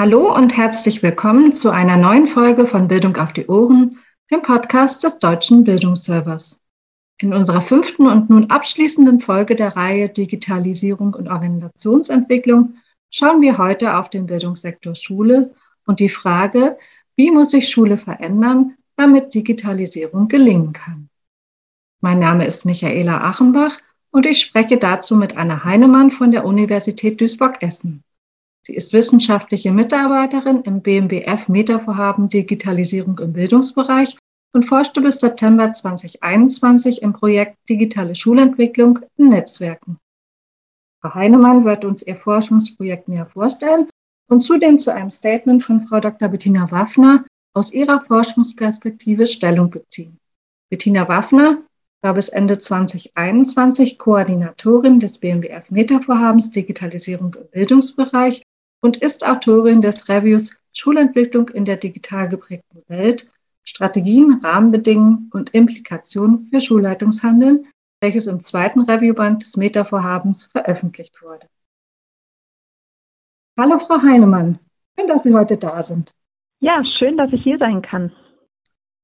Hallo und herzlich willkommen zu einer neuen Folge von Bildung auf die Ohren, dem Podcast des Deutschen Bildungsservers. In unserer 5. und nun abschließenden Folge der Reihe Digitalisierung und Organisationsentwicklung schauen wir heute auf den Bildungssektor Schule und die Frage, wie muss sich Schule verändern, damit Digitalisierung gelingen kann. Mein Name ist Michaela Achenbach und ich spreche dazu mit Anna Heinemann von der Universität Duisburg-Essen. Sie ist wissenschaftliche Mitarbeiterin im BMBF-Metavorhaben Digitalisierung im Bildungsbereich und forschte bis September 2021 im Projekt Digitale Schulentwicklung in Netzwerken. Frau Heinemann wird uns ihr Forschungsprojekt näher vorstellen und zudem zu einem Statement von Frau Dr. Bettina Waffner aus ihrer Forschungsperspektive Stellung beziehen. Bettina Waffner war bis Ende 2021 Koordinatorin des BMBF-Metavorhabens Digitalisierung im Bildungsbereich und ist Autorin des Reviews Schulentwicklung in der digital geprägten Welt, Strategien, Rahmenbedingungen und Implikationen für Schulleitungshandeln, welches im 2. Reviewband des Metavorhabens veröffentlicht wurde. Hallo Frau Heinemann, schön, dass Sie heute da sind. Ja, schön, dass ich hier sein kann.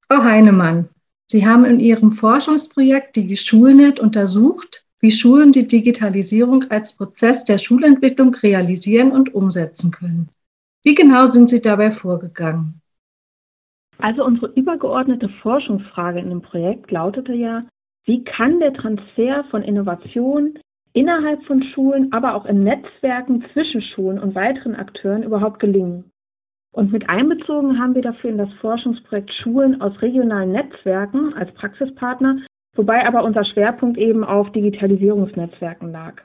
Frau Heinemann, Sie haben in Ihrem Forschungsprojekt DigiSchulNet untersucht, wie Schulen die Digitalisierung als Prozess der Schulentwicklung realisieren und umsetzen können. Wie genau sind Sie dabei vorgegangen? Also unsere übergeordnete Forschungsfrage in dem Projekt lautete ja, wie kann der Transfer von Innovation innerhalb von Schulen, aber auch in Netzwerken zwischen Schulen und weiteren Akteuren überhaupt gelingen? Und mit einbezogen haben wir dafür in das Forschungsprojekt Schulen aus regionalen Netzwerken als Praxispartner, wobei aber unser Schwerpunkt eben auf Digitalisierungsnetzwerken lag.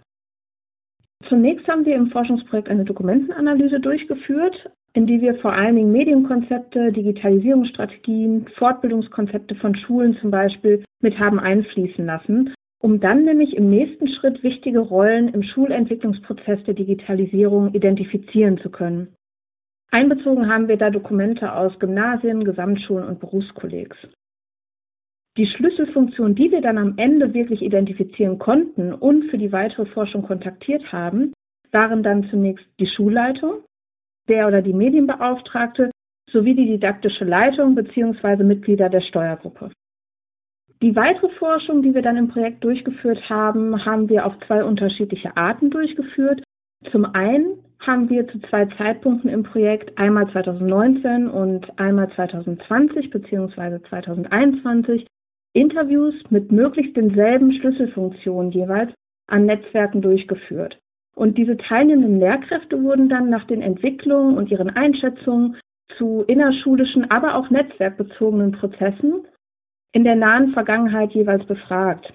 Zunächst haben wir im Forschungsprojekt eine Dokumentenanalyse durchgeführt, in die wir vor allen Dingen Medienkonzepte, Digitalisierungsstrategien, Fortbildungskonzepte von Schulen zum Beispiel mit haben einfließen lassen, um dann nämlich im nächsten Schritt wichtige Rollen im Schulentwicklungsprozess der Digitalisierung identifizieren zu können. Einbezogen haben wir da Dokumente aus Gymnasien, Gesamtschulen und Berufskollegs. Die Schlüsselfunktion, die wir dann am Ende wirklich identifizieren konnten und für die weitere Forschung kontaktiert haben, waren dann zunächst die Schulleitung, der oder die Medienbeauftragte sowie die didaktische Leitung bzw. Mitglieder der Steuergruppe. Die weitere Forschung, die wir dann im Projekt durchgeführt haben, haben wir auf 2 unterschiedliche Arten durchgeführt. Zum einen haben wir zu 2 Zeitpunkten im Projekt, einmal 2019 und einmal 2020 bzw. 2021, Interviews mit möglichst denselben Schlüsselfunktionen jeweils an Netzwerken durchgeführt. Und diese teilnehmenden Lehrkräfte wurden dann nach den Entwicklungen und ihren Einschätzungen zu innerschulischen, aber auch netzwerkbezogenen Prozessen in der nahen Vergangenheit jeweils befragt.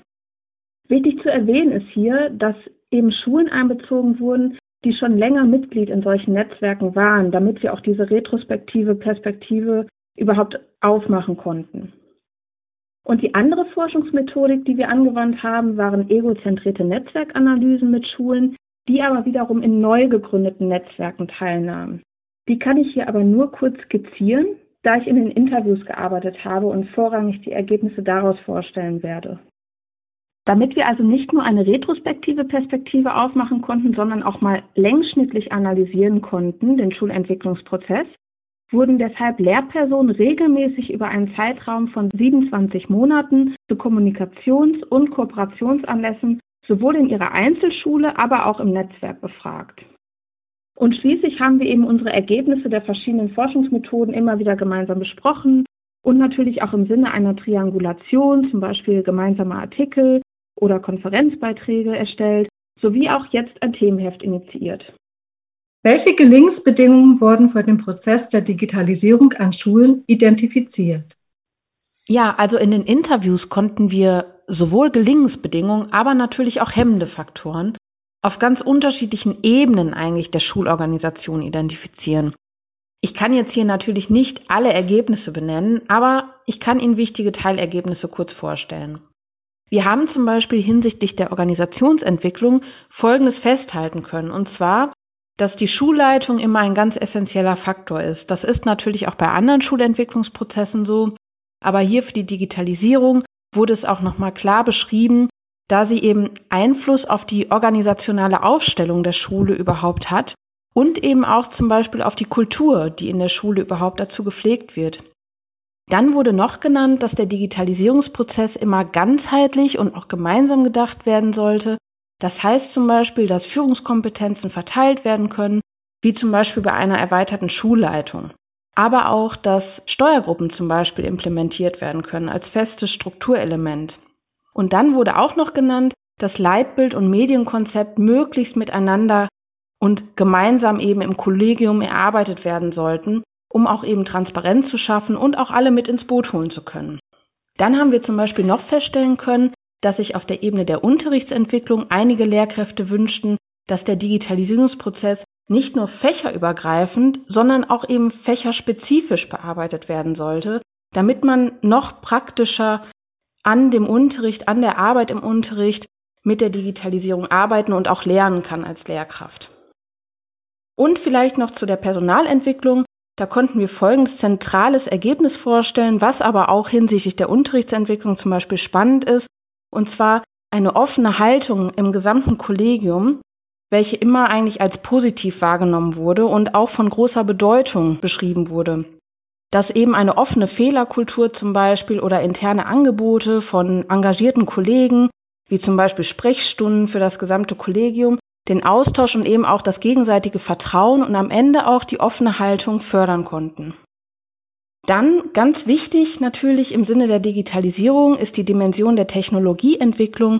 Wichtig zu erwähnen ist hier, dass eben Schulen einbezogen wurden, die schon länger Mitglied in solchen Netzwerken waren, damit wir auch diese retrospektive Perspektive überhaupt aufmachen konnten. Und die andere Forschungsmethodik, die wir angewandt haben, waren egozentrierte Netzwerkanalysen mit Schulen, die aber wiederum in neu gegründeten Netzwerken teilnahmen. Die kann ich hier aber nur kurz skizzieren, da ich in den Interviews gearbeitet habe und vorrangig die Ergebnisse daraus vorstellen werde. Damit wir also nicht nur eine retrospektive Perspektive aufmachen konnten, sondern auch mal längsschnittlich analysieren konnten, den Schulentwicklungsprozess, wurden deshalb Lehrpersonen regelmäßig über einen Zeitraum von 27 Monaten zu Kommunikations- und Kooperationsanlässen sowohl in ihrer Einzelschule, aber auch im Netzwerk befragt. Und schließlich haben wir eben unsere Ergebnisse der verschiedenen Forschungsmethoden immer wieder gemeinsam besprochen und natürlich auch im Sinne einer Triangulation, zum Beispiel gemeinsame Artikel oder Konferenzbeiträge erstellt, sowie auch jetzt ein Themenheft initiiert. Welche Gelingensbedingungen wurden für den Prozess der Digitalisierung an Schulen identifiziert? Ja, also in den Interviews konnten wir sowohl Gelingensbedingungen, aber natürlich auch hemmende Faktoren auf ganz unterschiedlichen Ebenen eigentlich der Schulorganisation identifizieren. Ich kann jetzt hier natürlich nicht alle Ergebnisse benennen, aber ich kann Ihnen wichtige Teilergebnisse kurz vorstellen. Wir haben zum Beispiel hinsichtlich der Organisationsentwicklung Folgendes festhalten können, und zwar, dass die Schulleitung immer ein ganz essentieller Faktor ist. Das ist natürlich auch bei anderen Schulentwicklungsprozessen so, aber hier für die Digitalisierung wurde es auch nochmal klar beschrieben, da sie eben Einfluss auf die organisationale Aufstellung der Schule überhaupt hat und eben auch zum Beispiel auf die Kultur, die in der Schule überhaupt dazu gepflegt wird. Dann wurde noch genannt, dass der Digitalisierungsprozess immer ganzheitlich und auch gemeinsam gedacht werden sollte. Das heißt zum Beispiel, dass Führungskompetenzen verteilt werden können, wie zum Beispiel bei einer erweiterten Schulleitung. Aber auch, dass Steuergruppen zum Beispiel implementiert werden können als festes Strukturelement. Und dann wurde auch noch genannt, dass Leitbild und Medienkonzept möglichst miteinander und gemeinsam eben im Kollegium erarbeitet werden sollten, um auch eben Transparenz zu schaffen und auch alle mit ins Boot holen zu können. Dann haben wir zum Beispiel noch feststellen können, dass sich auf der Ebene der Unterrichtsentwicklung einige Lehrkräfte wünschten, dass der Digitalisierungsprozess nicht nur fächerübergreifend, sondern auch eben fächerspezifisch bearbeitet werden sollte, damit man noch praktischer an dem Unterricht, an der Arbeit im Unterricht mit der Digitalisierung arbeiten und auch lernen kann als Lehrkraft. Und vielleicht noch zu der Personalentwicklung. Da konnten wir folgendes zentrales Ergebnis vorstellen, was aber auch hinsichtlich der Unterrichtsentwicklung zum Beispiel spannend ist, und zwar eine offene Haltung im gesamten Kollegium, welche immer eigentlich als positiv wahrgenommen wurde und auch von großer Bedeutung beschrieben wurde. Dass eben eine offene Fehlerkultur zum Beispiel oder interne Angebote von engagierten Kollegen, wie zum Beispiel Sprechstunden für das gesamte Kollegium, den Austausch und eben auch das gegenseitige Vertrauen und am Ende auch die offene Haltung fördern konnten. Dann, ganz wichtig natürlich im Sinne der Digitalisierung, ist die Dimension der Technologieentwicklung.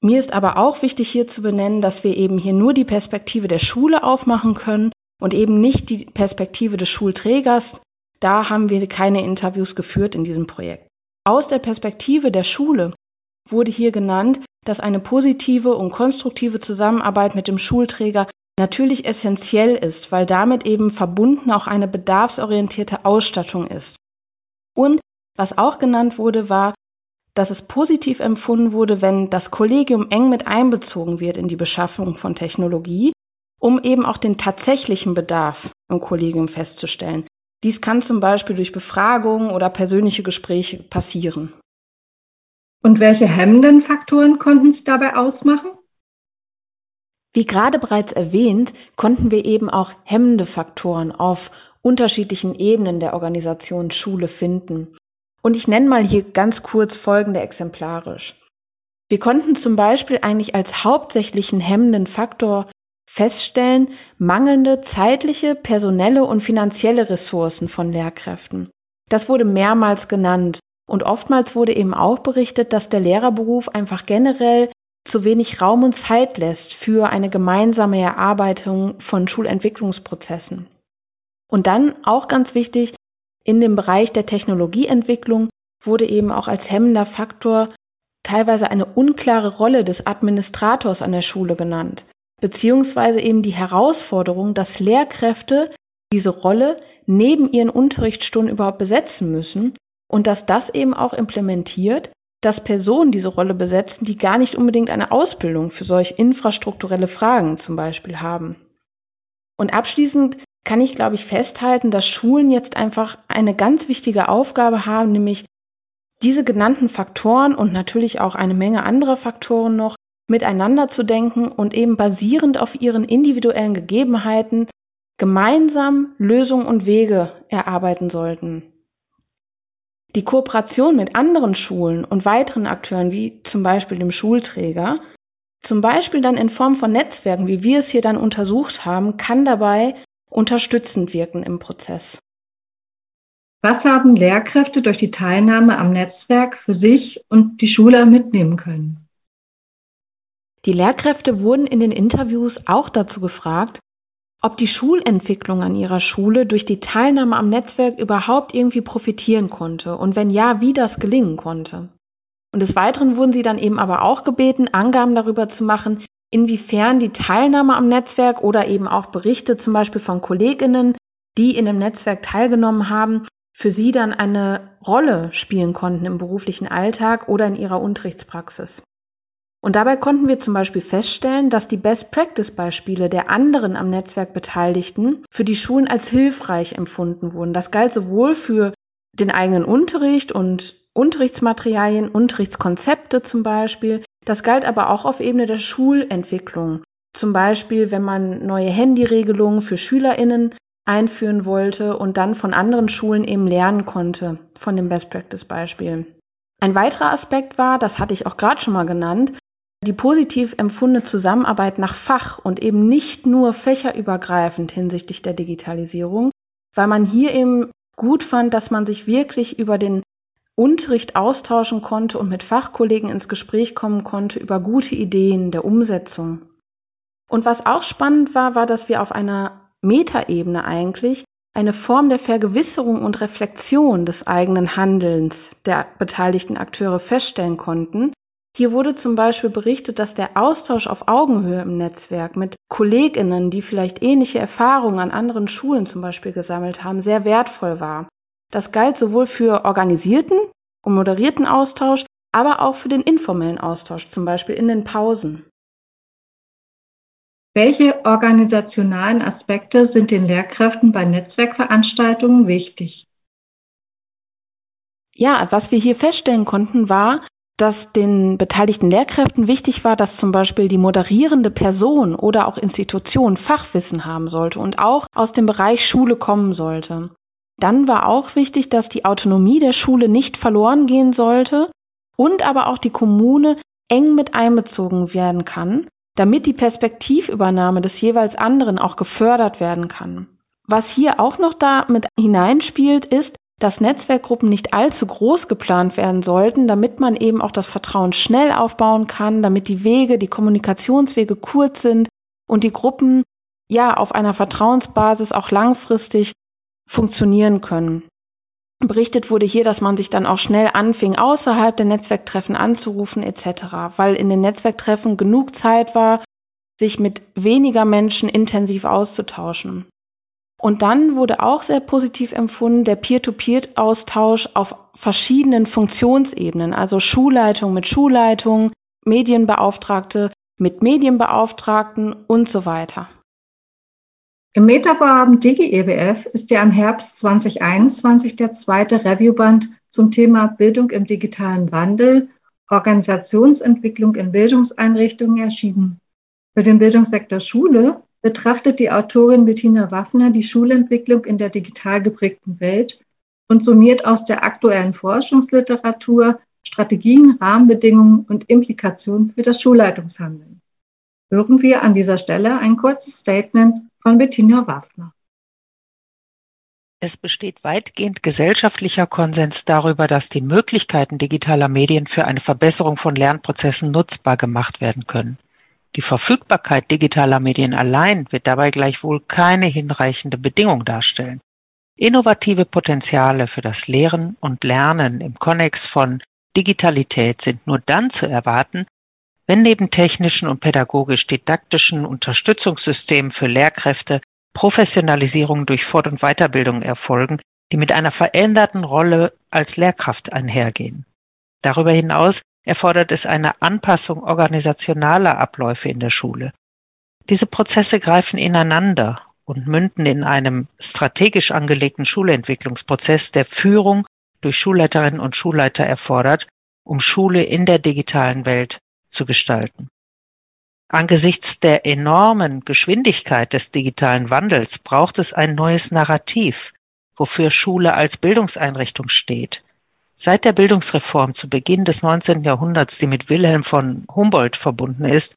Mir ist aber auch wichtig hier zu benennen, dass wir eben hier nur die Perspektive der Schule aufmachen können und eben nicht die Perspektive des Schulträgers. Da haben wir keine Interviews geführt in diesem Projekt. Aus der Perspektive der Schule wurde hier genannt, dass eine positive und konstruktive Zusammenarbeit mit dem Schulträger natürlich essentiell ist, weil damit eben verbunden auch eine bedarfsorientierte Ausstattung ist. Und was auch genannt wurde, war, dass es positiv empfunden wurde, wenn das Kollegium eng mit einbezogen wird in die Beschaffung von Technologie, um eben auch den tatsächlichen Bedarf im Kollegium festzustellen. Dies kann zum Beispiel durch Befragungen oder persönliche Gespräche passieren. Und welche hemmenden Faktoren konnten es dabei ausmachen? Wie gerade bereits erwähnt, konnten wir eben auch hemmende Faktoren auf unterschiedlichen Ebenen der Organisation Schule finden. Und ich nenne mal hier ganz kurz folgende exemplarisch. Wir konnten zum Beispiel eigentlich als hauptsächlichen hemmenden Faktor feststellen, mangelnde zeitliche, personelle und finanzielle Ressourcen von Lehrkräften. Das wurde mehrmals genannt. Und oftmals wurde eben auch berichtet, dass der Lehrerberuf einfach generell zu wenig Raum und Zeit lässt für eine gemeinsame Erarbeitung von Schulentwicklungsprozessen. Und dann, auch ganz wichtig, in dem Bereich der Technologieentwicklung wurde eben auch als hemmender Faktor teilweise eine unklare Rolle des Administrators an der Schule genannt, beziehungsweise eben die Herausforderung, dass Lehrkräfte diese Rolle neben ihren Unterrichtsstunden überhaupt besetzen müssen, und dass das eben auch implementiert, dass Personen diese Rolle besetzen, die gar nicht unbedingt eine Ausbildung für solch infrastrukturelle Fragen zum Beispiel haben. Und abschließend kann ich, glaube ich, festhalten, dass Schulen jetzt einfach eine ganz wichtige Aufgabe haben, nämlich diese genannten Faktoren und natürlich auch eine Menge anderer Faktoren noch miteinander zu denken und eben basierend auf ihren individuellen Gegebenheiten gemeinsam Lösungen und Wege erarbeiten sollten. Die Kooperation mit anderen Schulen und weiteren Akteuren, wie zum Beispiel dem Schulträger, zum Beispiel dann in Form von Netzwerken, wie wir es hier dann untersucht haben, kann dabei unterstützend wirken im Prozess. Was haben Lehrkräfte durch die Teilnahme am Netzwerk für sich und die Schüler mitnehmen können? Die Lehrkräfte wurden in den Interviews auch dazu gefragt, ob die Schulentwicklung an ihrer Schule durch die Teilnahme am Netzwerk überhaupt irgendwie profitieren konnte und wenn ja, wie das gelingen konnte. Und des Weiteren wurden sie dann eben aber auch gebeten, Angaben darüber zu machen, inwiefern die Teilnahme am Netzwerk oder eben auch Berichte zum Beispiel von KollegInnen, die in dem Netzwerk teilgenommen haben, für sie dann eine Rolle spielen konnten im beruflichen Alltag oder in ihrer Unterrichtspraxis. Und dabei konnten wir zum Beispiel feststellen, dass die Best-Practice-Beispiele der anderen am Netzwerk Beteiligten für die Schulen als hilfreich empfunden wurden. Das galt sowohl für den eigenen Unterricht und Unterrichtsmaterialien, Unterrichtskonzepte zum Beispiel. Das galt aber auch auf Ebene der Schulentwicklung. Zum Beispiel, wenn man neue Handyregelungen für SchülerInnen einführen wollte und dann von anderen Schulen eben lernen konnte, von dem Best-Practice-Beispiel. Ein weiterer Aspekt war, das hatte ich auch gerade schon mal genannt, die positiv empfundene Zusammenarbeit nach Fach und eben nicht nur fächerübergreifend hinsichtlich der Digitalisierung, weil man hier eben gut fand, dass man sich wirklich über den Unterricht austauschen konnte und mit Fachkollegen ins Gespräch kommen konnte über gute Ideen der Umsetzung. Und was auch spannend war, war, dass wir auf einer Metaebene eigentlich eine Form der Vergewisserung und Reflexion des eigenen Handelns der beteiligten Akteure feststellen konnten. Hier wurde zum Beispiel berichtet, dass der Austausch auf Augenhöhe im Netzwerk mit KollegInnen, die vielleicht ähnliche Erfahrungen an anderen Schulen zum Beispiel gesammelt haben, sehr wertvoll war. Das galt sowohl für organisierten und moderierten Austausch, aber auch für den informellen Austausch, zum Beispiel in den Pausen. Welche organisationalen Aspekte sind den Lehrkräften bei Netzwerkveranstaltungen wichtig? Ja, was wir hier feststellen konnten, war, dass den beteiligten Lehrkräften wichtig war, dass zum Beispiel die moderierende Person oder auch Institution Fachwissen haben sollte und auch aus dem Bereich Schule kommen sollte. Dann war auch wichtig, dass die Autonomie der Schule nicht verloren gehen sollte und aber auch die Kommune eng mit einbezogen werden kann, damit die Perspektivübernahme des jeweils anderen auch gefördert werden kann. Was hier auch noch da mit hineinspielt, ist, dass Netzwerkgruppen nicht allzu groß geplant werden sollten, damit man eben auch das Vertrauen schnell aufbauen kann, damit die Kommunikationswege kurz sind und die Gruppen ja auf einer Vertrauensbasis auch langfristig funktionieren können. Berichtet wurde hier, dass man sich dann auch schnell anfing, außerhalb der Netzwerktreffen anzurufen etc., weil in den Netzwerktreffen genug Zeit war, sich mit weniger Menschen intensiv auszutauschen. Und dann wurde auch sehr positiv empfunden der Peer-to-Peer-Austausch auf verschiedenen Funktionsebenen, also Schulleitung mit Schulleitung, Medienbeauftragte mit Medienbeauftragten und so weiter. Im Metavorhaben DGEWF ist ja im Herbst 2021 der zweite Reviewband zum Thema Bildung im digitalen Wandel, Organisationsentwicklung in Bildungseinrichtungen erschienen. Für den Bildungssektor Schule betrachtet die Autorin Bettina Waffner die Schulentwicklung in der digital geprägten Welt und summiert aus der aktuellen Forschungsliteratur Strategien, Rahmenbedingungen und Implikationen für das Schulleitungshandeln. Hören wir an dieser Stelle ein kurzes Statement von Bettina Waffner. Es besteht weitgehend gesellschaftlicher Konsens darüber, dass die Möglichkeiten digitaler Medien für eine Verbesserung von Lernprozessen nutzbar gemacht werden können. Die Verfügbarkeit digitaler Medien allein wird dabei gleichwohl keine hinreichende Bedingung darstellen. Innovative Potenziale für das Lehren und Lernen im Kontext von Digitalität sind nur dann zu erwarten, wenn neben technischen und pädagogisch-didaktischen Unterstützungssystemen für Lehrkräfte Professionalisierung durch Fort- und Weiterbildung erfolgen, die mit einer veränderten Rolle als Lehrkraft einhergehen. Darüber hinaus erfordert es eine Anpassung organisationaler Abläufe in der Schule. Diese Prozesse greifen ineinander und münden in einem strategisch angelegten Schulentwicklungsprozess, der Führung durch Schulleiterinnen und Schulleiter erfordert, um Schule in der digitalen Welt zu gestalten. Angesichts der enormen Geschwindigkeit des digitalen Wandels braucht es ein neues Narrativ, wofür Schule als Bildungseinrichtung steht. Seit der Bildungsreform zu Beginn des 19. Jahrhunderts, die mit Wilhelm von Humboldt verbunden ist,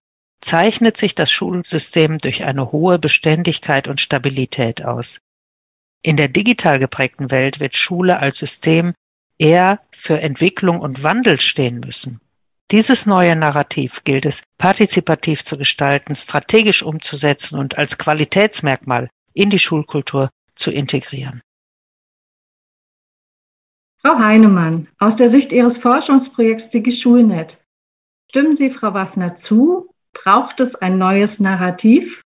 zeichnet sich das Schulsystem durch eine hohe Beständigkeit und Stabilität aus. In der digital geprägten Welt wird Schule als System eher für Entwicklung und Wandel stehen müssen. Dieses neue Narrativ gilt es, partizipativ zu gestalten, strategisch umzusetzen und als Qualitätsmerkmal in die Schulkultur zu integrieren. Frau Heinemann, aus der Sicht Ihres Forschungsprojekts DigiSchulNet, stimmen Sie Frau Waffner zu? Braucht es ein neues Narrativ?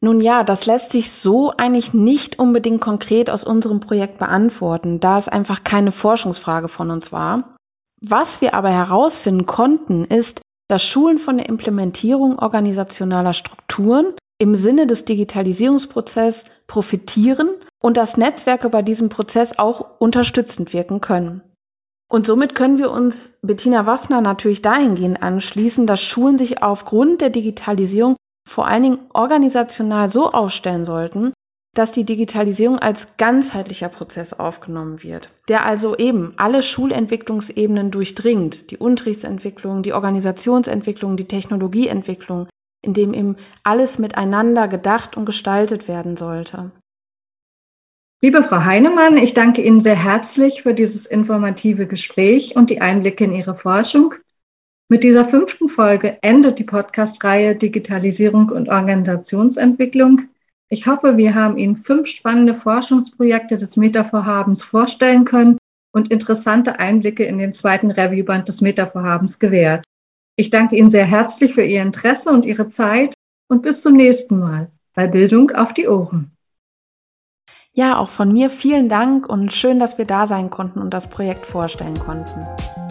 Nun ja, das lässt sich so eigentlich nicht unbedingt konkret aus unserem Projekt beantworten, da es einfach keine Forschungsfrage von uns war. Was wir aber herausfinden konnten, ist, dass Schulen von der Implementierung organisationaler Strukturen im Sinne des Digitalisierungsprozesses profitieren und dass Netzwerke bei diesem Prozess auch unterstützend wirken können. Und somit können wir uns Bettina Waffner natürlich dahingehend anschließen, dass Schulen sich aufgrund der Digitalisierung vor allen Dingen organisational so aufstellen sollten, dass die Digitalisierung als ganzheitlicher Prozess aufgenommen wird, der also eben alle Schulentwicklungsebenen durchdringt, die Unterrichtsentwicklung, die Organisationsentwicklung, die Technologieentwicklung, in dem eben alles miteinander gedacht und gestaltet werden sollte. Liebe Frau Heinemann, ich danke Ihnen sehr herzlich für dieses informative Gespräch und die Einblicke in Ihre Forschung. Mit dieser 5. Folge endet die Podcast-Reihe Digitalisierung und Organisationsentwicklung. Ich hoffe, wir haben Ihnen 5 spannende Forschungsprojekte des Meta-Vorhabens vorstellen können und interessante Einblicke in den 2. Reviewband des Meta-Vorhabens gewährt. Ich danke Ihnen sehr herzlich für Ihr Interesse und Ihre Zeit und bis zum nächsten Mal bei Bildung auf die Ohren. Ja, auch von mir vielen Dank und schön, dass wir da sein konnten und das Projekt vorstellen konnten.